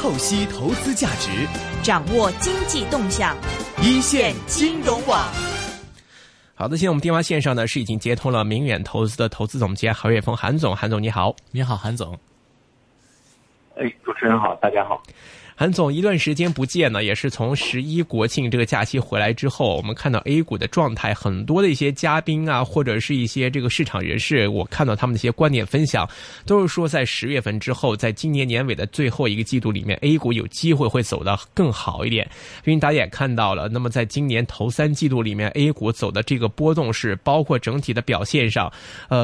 透析投资价值，掌握经济动向，一线金融网。好的，现在我们电话线上呢是已经接通了明远投资的投资总监韩岳峰，韩总。韩总你好。你好韩总。主持人好，大家好。韩总，一段时间不见呢，也是从11国庆这个假期回来之后，我们看到 A 股的状态，很多的一些嘉宾啊，或者是一些这个市场人士，我看到他们的一些观点分享，都是说在10月份之后，在今年年尾的最后一个季度里面， A 股有机会会走得更好一点。因为大家也看到了，那么在今年头三季度里面， A 股走的这个波动是包括整体的表现上，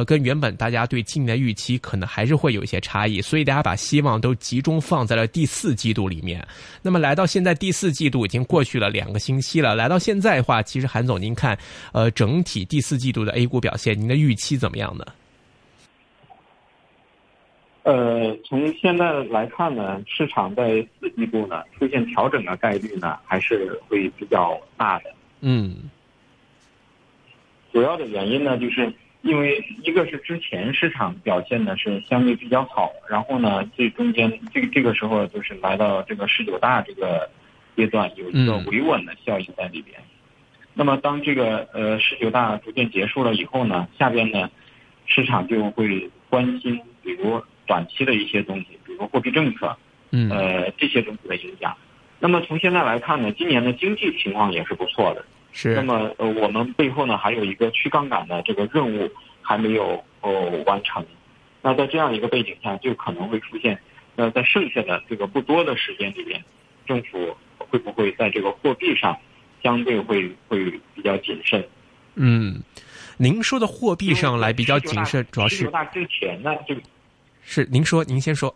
跟原本大家对今年的预期可能还是会有一些差异，所以大家把希望都集中放在了第四季度里面。那么来到现在第四季度已经过去了2个星期了，来到现在的话，其实韩总您看整体第四季度的 A 股表现，您的预期怎么样呢？从现在来看呢，市场在四季度呢出现调整的概率呢还是会比较大的。嗯，主要的原因呢，就是因为一个是之前市场表现呢是相对比较好，然后呢最中间这个时候就是来到这个19大这个阶段，有一个维稳的效应在里边。那么当这个19大逐渐结束了以后呢，下边呢市场就会关心比如短期的一些东西，比如货币政策，这些东西的影响。那么从现在来看呢，今年的经济情况也是不错的。是，那么我们背后呢还有一个去杠杆的这个任务还没有完成，那在这样一个背景下，就可能会出现，在剩下的这个不多的时间里边，政府会不会在这个货币上相对会比较谨慎？嗯，您说的货币上来比较谨慎，主要是19大之前呢，就是您说，您先说。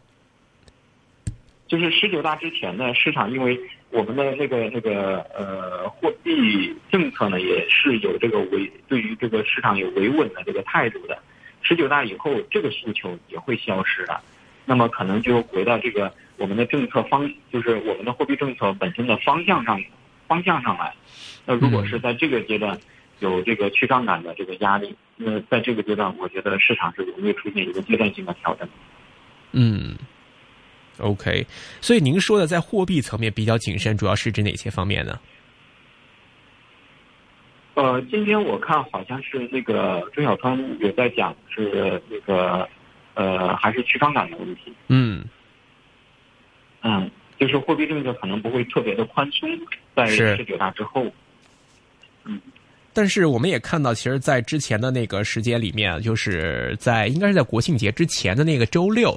就是19大之前呢，市场因为我们的那个货币政策呢，也是有这个对于这个市场有维稳的这个态度的。19大以后，这个诉求也会消失的，那么可能就回到这个我们的政策就是我们的货币政策本身的方向上来。那如果是在这个阶段有这个去杠杆的这个压力，那在这个阶段，我觉得市场是容易出现一个阶段性的调整。嗯。OK， 所以您说的在货币层面比较谨慎，主要是指哪些方面呢？今天我看好像是那个周小川有在讲是那个还是去杠杆的问题。嗯，就是货币政策可能不会特别的宽松，在19大之后。嗯。但是我们也看到，其实在之前的那个时间里面，就是应该是在国庆节之前的那个周六，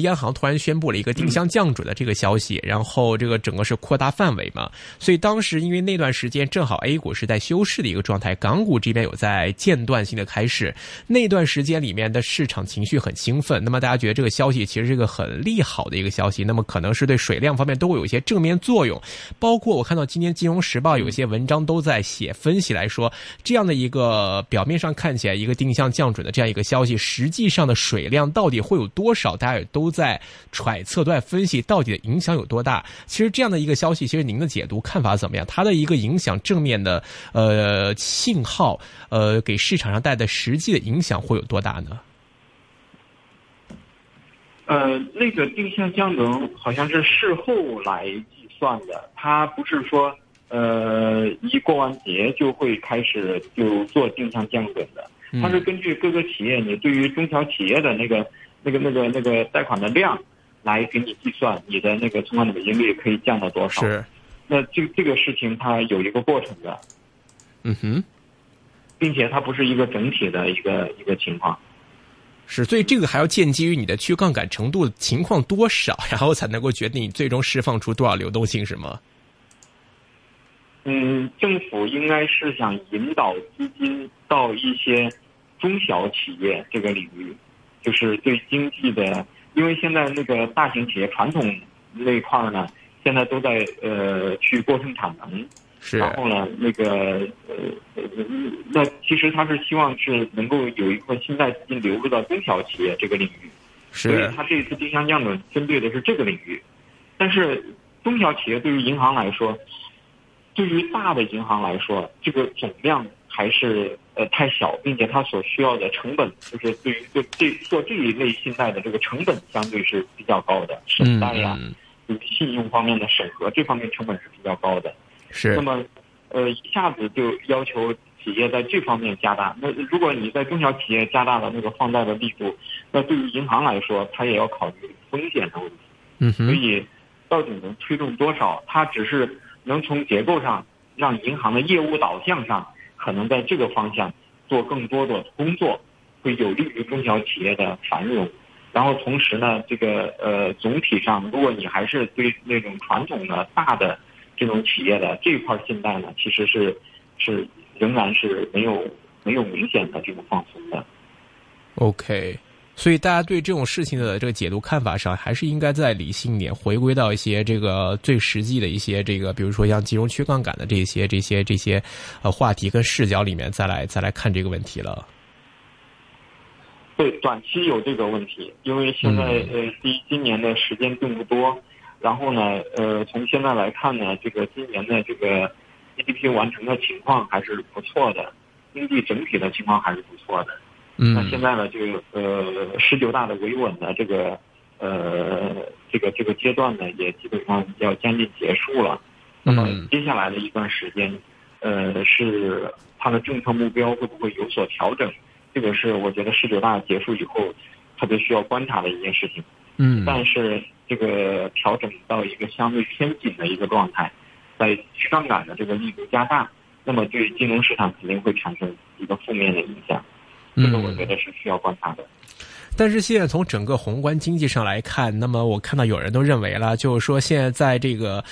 央行突然宣布了一个定向降准的这个消息，然后这个整个是扩大范围嘛，所以当时因为那段时间正好 A 股是在休市的一个状态，港股这边有在间断性的开市，那段时间里面的市场情绪很兴奋，那么大家觉得这个消息其实是一个很利好的一个消息，那么可能是对水量方面都会有一些正面作用，包括我看到今天金融时报有些文章都在写分析来说，这样的一个表面上看起来一个定向降准的这样一个消息，实际上的水量到底会有多少，大家也都在揣测，都在分析到底的影响有多大。其实这样的一个消息，其实您的解读看法怎么样？它的一个影响正面的信号，给市场上带来的实际的影响会有多大呢？那个定向降准好像是事后来计算的，它不是说一过完节就会开始就做定向降准的，它是根据各个企业你对于中小企业的那个贷款的量来给你计算你的那个存款准备金率可以降到多少。是，那这个事情它有一个过程的，并且它不是一个整体的一个情况。是，所以这个还要建基于你的去杠杆程度情况多少，然后才能够决定你最终释放出多少流动性，是吗？政府应该是想引导资金到一些中小企业这个领域，就是对经济的，因为现在那个大型企业传统那块呢，现在都在去过剩产能，是，然后呢那个那其实他是希望是能够有一块新的资金流入到中小企业这个领域，是，所以他这一次定向降准针对的是这个领域，但是中小企业对于银行来说。对于大的银行来说，这个总量还是太小，并且它所需要的成本，就是对于做这一类信贷的这个成本相对是比较高的，审贷呀、于信用方面的审核，这方面成本是比较高的。是。那么，一下子就要求企业在这方面加大。那如果你在中小企业加大了那个放贷的力度，那对于银行来说，它也要考虑风险的问题。嗯哼。所以，到底能推动多少？它只是能从结构上让银行的业务导向上，可能在这个方向做更多的工作，会有利于中小企业的繁荣。然后同时呢，这个总体上，如果你还是对那种传统的大的这种企业的这一块信贷呢，其实是仍然是没有明显的这种放松的。OK， 所以大家对这种事情的这个解读看法上，还是应该在理性点，回归到一些这个最实际的一些这个，比如说像金融去杠杆的这些话题跟视角里面再来看这个问题了。对，短期有这个问题，因为现在第一，今年的时间并不多，然后呢，从现在来看呢，这个今年的这个 GDP 完成的情况还是不错的，经济整体的情况还是不错的。嗯。那现在呢，就19大的维稳的这个阶段呢，也基本上要将近结束了。那么接下来的一段时间，是它的政策目标会不会有所调整？这个是我觉得19大结束以后特别需要观察的一件事情。嗯，但是这个调整到一个相对偏紧的一个状态，在去杠杆的这个力度加大，那么对金融市场肯定会产生一个负面的影响。这个我觉得是需要观察的。但是现在从整个宏观经济上来看，那么我看到有人都认为了，就是说现在在这个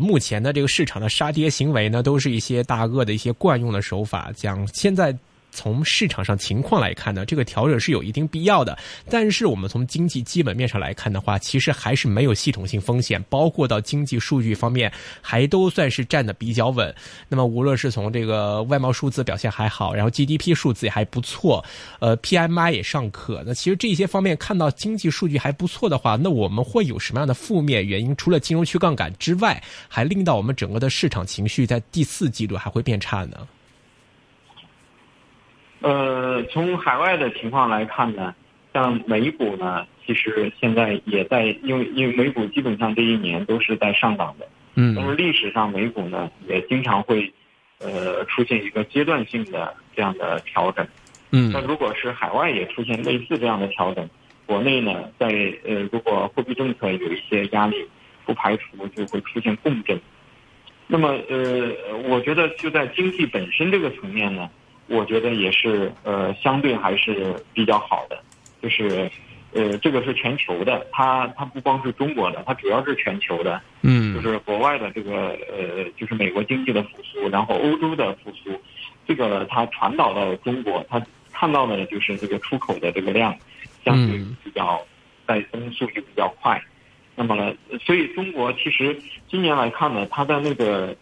目前的这个市场的杀跌行为呢，都是一些大鳄的一些惯用的手法。讲现在从市场上情况来看呢，这个调整是有一定必要的，但是我们从经济基本面上来看的话，其实还是没有系统性风险，包括到经济数据方面还都算是站得比较稳。那么无论是从这个外贸数字表现还好，然后 GDP 数字也还不错，PMI 也尚可。那其实这些方面看到经济数据还不错的话，那我们会有什么样的负面原因？除了金融去杠杆之外，还令到我们整个的市场情绪在第四季度还会变差呢？从海外的情况来看呢，像美股呢，其实现在也在，因为美股基本上这一年都是在上涨的。嗯。但是历史上美股呢，也经常会出现一个阶段性的这样的调整。嗯。那如果是海外也出现类似这样的调整，国内呢，在如果货币政策有一些压力，不排除就会出现共振。那么我觉得就在经济本身这个层面呢，我觉得也是相对还是比较好的，就是这个是全球的，它不光是中国的，它主要是全球的。嗯，就是国外的这个就是美国经济的复苏，然后欧洲的复苏，这个它传导到中国，它看到的就是这个出口的这个量相对比较在增速就比较快。那么呢，所以中国其实今年来看呢，它的那个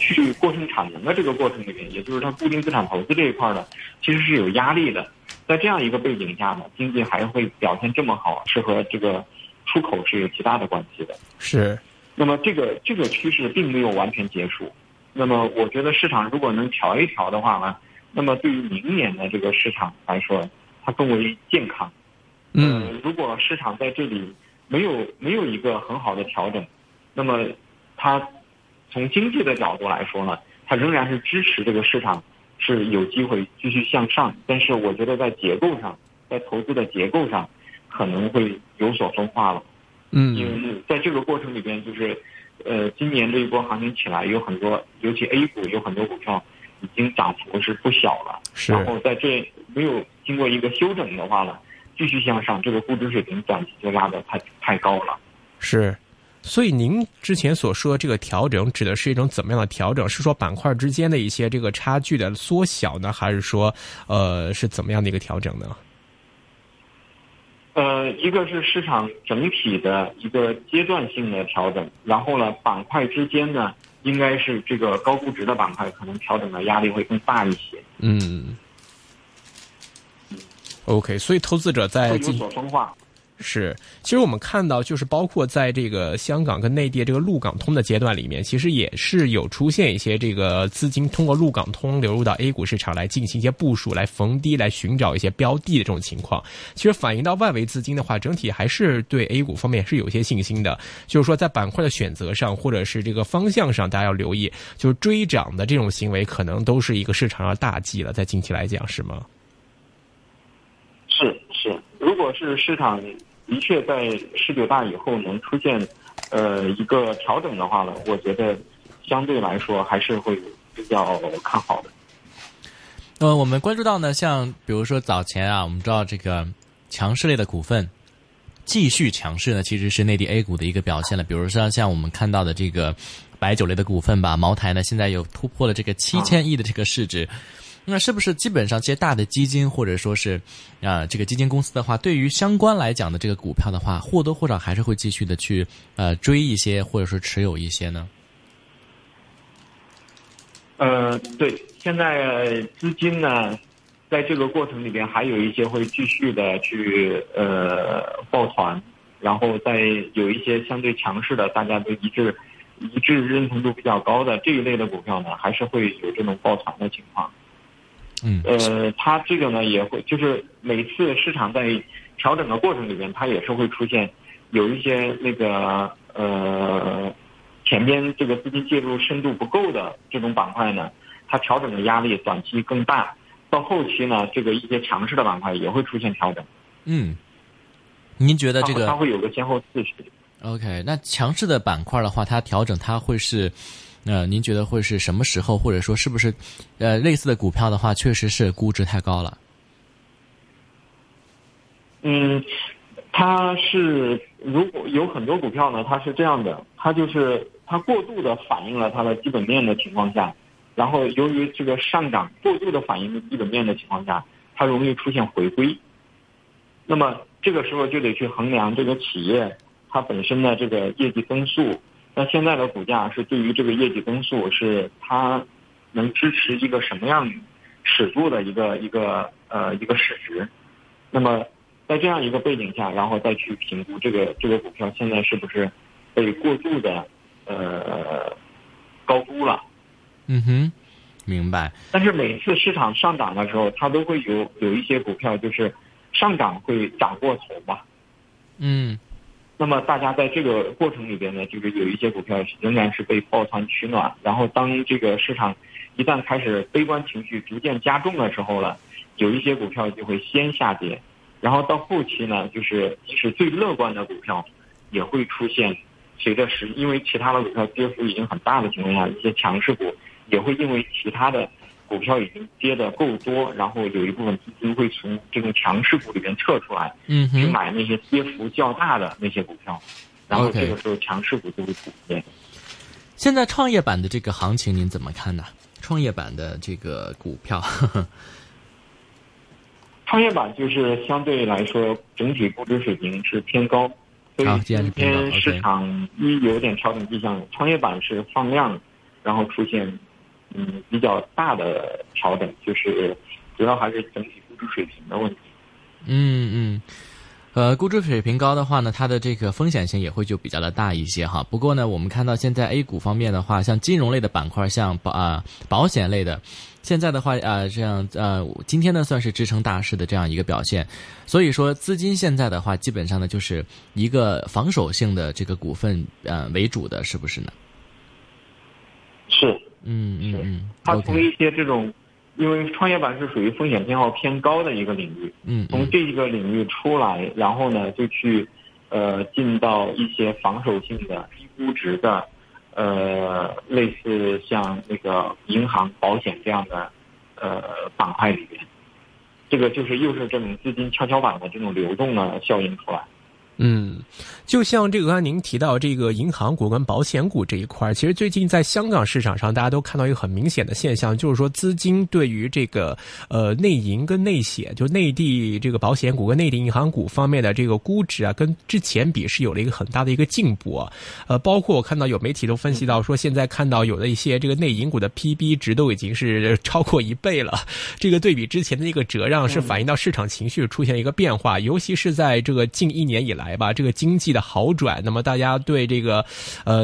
去过剩产能的这个过程里面，也就是它固定资产投资这一块呢，其实是有压力的。在这样一个背景下呢，经济还会表现这么好，是和这个出口是有极大的关系的。是。那么这个趋势并没有完全结束。那么我觉得市场如果能调一调的话呢，那么对于明年的这个市场来说，它更为健康。嗯。如果市场在这里没有一个很好的调整，那么它从经济的角度来说呢，它仍然是支持这个市场是有机会继续向上，但是我觉得在结构上，在投资的结构上可能会有所分化了。嗯，因为在这个过程里边，就是今年这一波行情起来，有很多，尤其 A 股有很多股票已经涨幅是不小了，然后在这没有经过一个修整的话呢，继续向上，这个估值水平短期就拉得太高了。是。所以您之前所说这个调整指的是一种怎么样的调整？是说板块之间的一些这个差距的缩小呢，还是说是怎么样的一个调整呢？一个是市场整体的一个阶段性的调整，然后呢，板块之间呢，应该是这个高估值的板块可能调整的压力会更大一些。嗯。OK， 所以投资者在会有所分化。是，其实我们看到，就是包括在这个香港跟内地这个陆港通的阶段里面，其实也是有出现一些这个资金通过陆港通流入到 A 股市场来进行一些部署，来逢低来寻找一些标的的这种情况。其实反映到外围资金的话，整体还是对 A 股方面是有些信心的。就是说，在板块的选择上，或者是这个方向上，大家要留意，就是追涨的这种行为，可能都是一个市场上大忌了，在近期来讲，是吗？是，如果是市场的确在19大以后能出现一个调整的话呢，我觉得相对来说还是会比较看好的。我们关注到呢，像比如说早前啊，我们知道这个强势类的股份继续强势呢，其实是内地 A 股的一个表现了。比如说像我们看到的这个白酒类的股份吧，茅台呢现在有突破了这个7000亿的这个市值。那是不是基本上这些大的基金或者说是这个基金公司的话，对于相关来讲的这个股票的话，或多或少还是会继续的去追一些或者说持有一些呢？对，现在资金呢在这个过程里边还有一些会继续的去抱团，然后再有一些相对强势的大家都一致认同度比较高的这一类的股票呢，还是会有这种抱团的情况。它这个呢也会，就是每次市场在调整的过程里面，它也是会出现有一些那个前边这个资金介入深度不够的这种板块呢，它调整的压力短期更大，到后期呢，这个一些强势的板块也会出现调整。您觉得这个它会有个先后次序 ？OK， 那强势的板块的话，它调整它会是。您觉得会是什么时候，或者说是不是类似的股票的话确实是估值太高了？它是，如果有很多股票呢，它是这样的，它就是它过度的反映了它的基本面的情况下，然后由于这个上涨过度的反映了基本面的情况下，它容易出现回归。那么这个时候就得去衡量这个企业它本身的这个业绩增速，那现在的股价是对于这个业绩增速是它能支持一个什么样尺度的一个市值，那么在这样一个背景下，然后再去评估这个股票现在是不是被过度的高估了。明白。但是每次市场上涨的时候，它都会有一些股票就是上涨会涨过头嘛。那么大家在这个过程里边呢，就是有一些股票仍然是被抱团取暖，然后当这个市场一旦开始悲观情绪逐渐加重的时候了，有一些股票就会先下跌，然后到后期呢，就是即使最乐观的股票也会出现随着因为其他的股票跌幅已经很大的情况下，一些强势股也会因为其他的股票已经跌得够多，然后有一部分资金会从这种强势股里面撤出来，去买那些跌幅较大的那些股票，然后这个时候强势股就会普遍。现在创业板的这个行情您怎么看呢？创业板的这个股票，创业板就是相对来说整体估值水平是偏高，所以今天市场一有点调整迹象，创业板是放量，然后出现。比较大的调整，就是主要还是整体估值水平的问题。估值水平高的话呢，它的这个风险性也会就比较的大一些哈。不过呢，我们看到现在 A 股方面的话，像金融类的板块，像保险类的，现在的话这样今天呢算是支撑大市的这样一个表现。所以说，资金现在的话，基本上呢就是一个防守性的这个股份为主的，是不是呢？是。它从一些这种，因为创业板是属于风险偏好偏高的一个领域，从这一个领域出来，然后呢就去进到一些防守性的低估值的类似像那个银行、保险这样的板块里边，这个就是又是这种资金跷跷板的这种流动的效应出来。嗯，就像这个刚才您提到这个银行股跟保险股这一块，其实最近在香港市场上大家都看到一个很明显的现象，就是说资金对于这个内银跟内险，就内地这个保险股跟内地银行股方面的这个估值啊，跟之前比是有了一个很大的一个进步啊。包括我看到有媒体都分析到说，现在看到有的一些这个内银股的 PB 值都已经是超过1倍了，这个对比之前的一个折让是反映到市场情绪出现一个变化，尤其是在这个近1年以来吧，这个经济的好转，那么大家对这个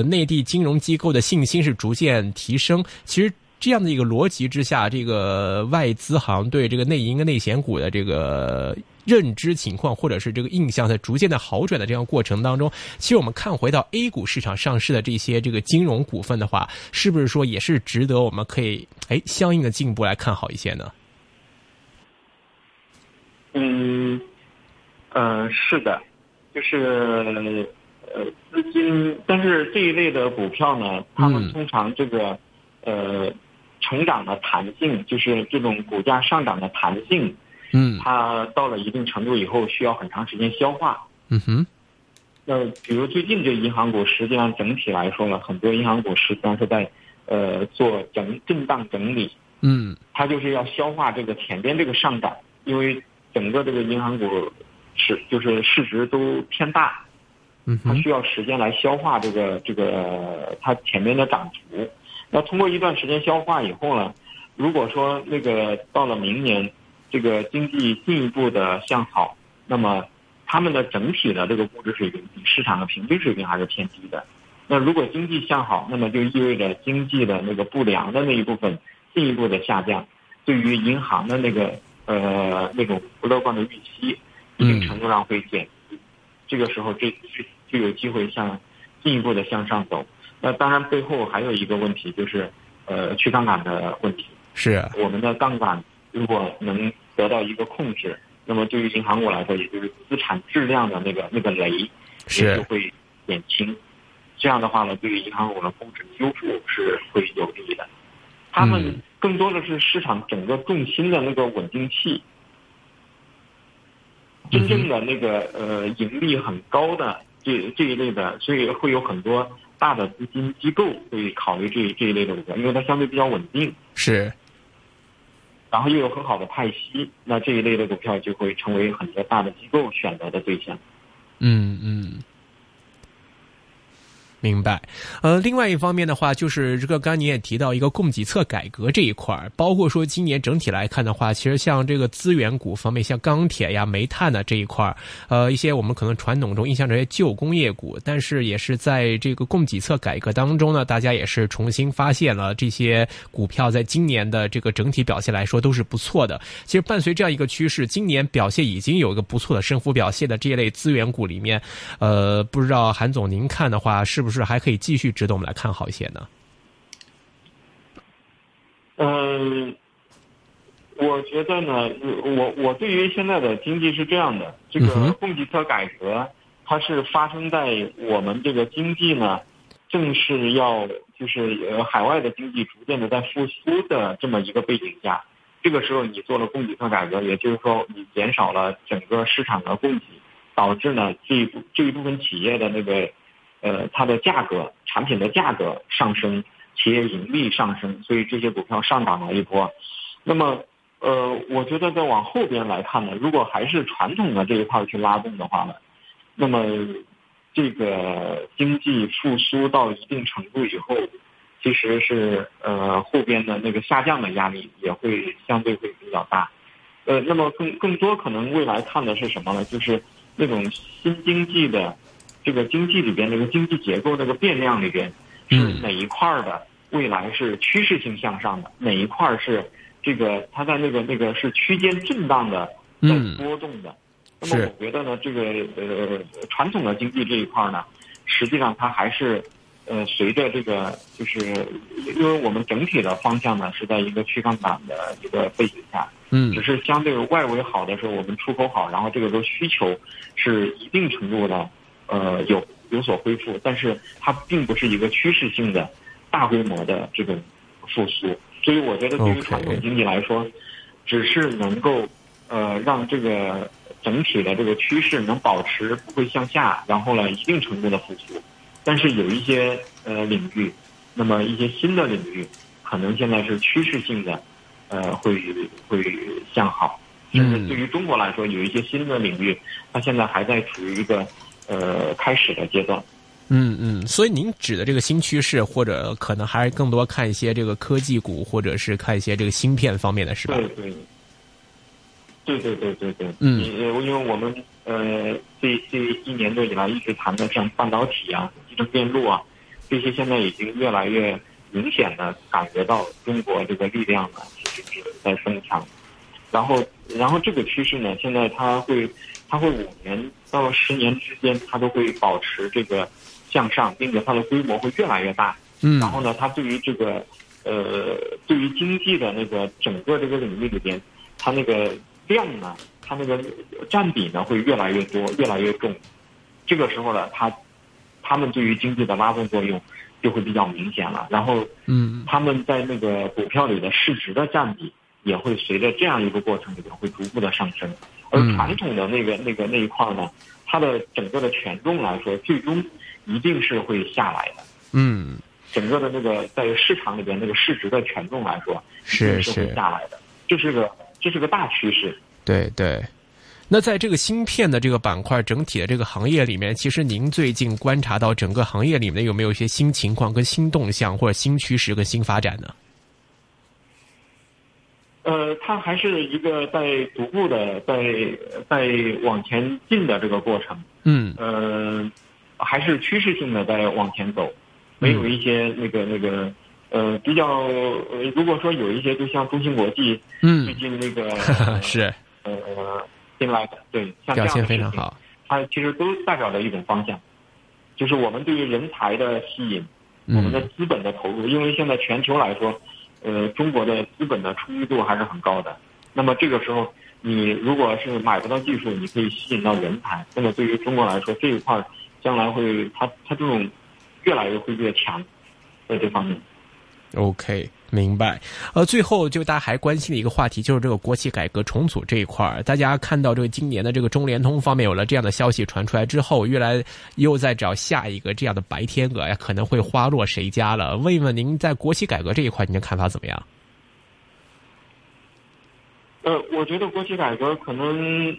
内地金融机构的信心是逐渐提升。其实这样的一个逻辑之下，这个外资行对这个内银跟内险股的这个认知情况或者是这个印象在逐渐的好转的这样过程当中，其实我们看回到 A 股市场上市的这些这个金融股份的话，是不是说也是值得我们可以相应的进一步来看好一些呢？是的，就是资金，但是这一类的股票呢，他们通常这个成长的弹性，就是这种股价上涨的弹性，它到了一定程度以后需要很长时间消化。那比如最近这银行股，实际上整体来说呢，很多银行股实际上是在做震荡整理。它就是要消化这个前边这个上涨，因为整个这个银行股就是市值都偏大，它需要时间来消化这个它前面的涨幅。那通过一段时间消化以后呢，如果说那个到了明年这个经济进一步的向好，那么他们的整体的这个估值水平比市场的平均水平还是偏低的。那如果经济向好，那么就意味着经济的那个不良的那一部分进一步的下降，对于银行的那个那种不乐观的预期一定程度上会减，这个时候就有机会进一步的向上走。那当然背后还有一个问题，就是去杠杆的问题。是我们的杠杆如果能得到一个控制，那么对于银行股来说，也就是资产质量的那个雷也就会减轻。这样的话呢，对于银行股的估值修复是会有利的。他们更多的是市场整个重心的那个稳定器。真正的那个盈利很高的这一类的，所以会有很多大的资金机构会考虑这一类的股票，因为它相对比较稳定，是，然后又有很好的派息，那这一类的股票就会成为很多大的机构选择的对象。明白。另外一方面的话，就是这个刚才您也提到一个供给侧改革这一块，包括说今年整体来看的话，其实像这个资源股方面，像钢铁呀、煤炭的这一块，一些我们可能传统中印象这些旧工业股，但是也是在这个供给侧改革当中呢，大家也是重新发现了这些股票在今年的这个整体表现来说都是不错的。其实伴随这样一个趋势，今年表现已经有一个不错的升幅表现的这一类资源股里面，不知道韩总您看的话，是不是还可以继续值得我们来看好一些呢？我觉得呢，我对于现在的经济是这样的，这个供给侧改革它是发生在我们这个经济呢正是要就是海外的经济逐渐的在复苏的这么一个背景下，这个时候你做了供给侧改革，也就是说你减少了整个市场的供给，导致呢这一部分企业的那个它的价格，产品的价格上升，企业盈利上升，所以这些股票上涨了一波。那么我觉得再往后边来看呢，如果还是传统的这一块去拉动的话呢，那么这个经济复苏到一定程度以后，其实是后边的那个下降的压力也会相对会比较大。那么更多可能未来看的是什么呢？就是那种新经济的这个经济里边，这个经济结构这个变量里边，是哪一块的未来是趋势性向上的，哪一块是这个它在那个是区间震荡的在波动的。那么我觉得呢，这个传统的经济这一块呢，实际上它还是随着这个，就是因为我们整体的方向呢是在一个去杠杆的一个背景下，只是相对外围好的时候我们出口好，然后这个时候需求是一定程度的有所恢复，但是它并不是一个趋势性的大规模的这种复苏，所以我觉得对于传统经济来说，只是能够让这个整体的这个趋势能保持不会向下，然后呢一定程度的复苏。但是有一些领域，那么一些新的领域，可能现在是趋势性的，会向好。甚至对于中国来说，有一些新的领域，它现在还在处于一个开始的阶段。嗯嗯，所以您指的这个新趋势，或者可能还是更多看一些这个科技股，或者是看一些这个芯片方面的，是吧？对对。对对对对对，嗯，因为我们这一年多以来一直谈的像半导体啊、集成电路啊，这些现在已经越来越明显的感觉到中国这个力量呢其实是在增强。然后这个趋势呢，现在它会5年到10年之间，它都会保持这个向上，并且它的规模会越来越大。嗯，然后呢，它对于这个对于经济的那个整个这个领域里边，它那个量呢，它那个占比呢会越来越多，越来越重。这个时候呢，他们对于经济的拉动作用就会比较明显了。然后，嗯，他们在那个股票里的市值的占比也会随着这样一个过程里面会逐步的上升。而传统的那一块呢，它的整个的权重来说，最终一定是会下来的。嗯，整个的那个在市场里边那个市值的权重来说，是会下来的。这是个大趋势。对对，那在这个芯片的这个板块整体的这个行业里面，其实您最近观察到整个行业里面有没有一些新情况跟新动向，或者新趋势跟新发展呢？它还是一个在逐步的在往前进的这个过程。嗯，还是趋势性的在往前走，没有一些那个。比较如果说有一些，就像中芯国际，嗯，最近那个是进来的，对，像这样的表现非常好，它其实都代表着一种方向，就是我们对于人才的吸引，我们的资本的投入，因为现在全球来说，中国的资本的充裕度还是很高的。那么这个时候，你如果是买不到技术，你可以吸引到人才。那么对于中国来说，这一块将来会，它这种越来越会越强，在这方面。OK， 明白。最后就大家还关心的一个话题，就是这个国企改革重组这一块，大家看到这个今年的这个中联通方面有了这样的消息传出来之后，越来又在找下一个这样的白天鹅呀，可能会花落谁家了。问一问您在国企改革这一块您的看法怎么样？我觉得国企改革可能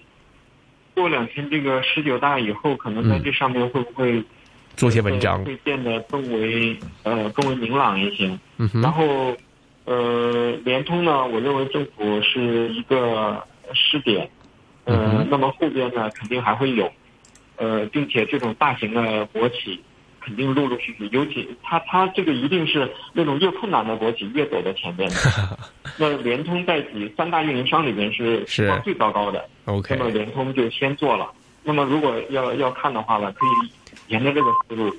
过2天这个19大以后，可能在这上面会不会做些文章会变得更为明朗一些。嗯，然后联通呢，我认为政府是一个试点，那么后边呢肯定还会有，并且这种大型的国企肯定陆陆续续，尤其它这个一定是那种越困难的国企越走在前面的。那联通在3大运营商里面是情况最糟糕的。OK， 那么联通就先做了。那么如果要看的话呢，可以沿着这个思路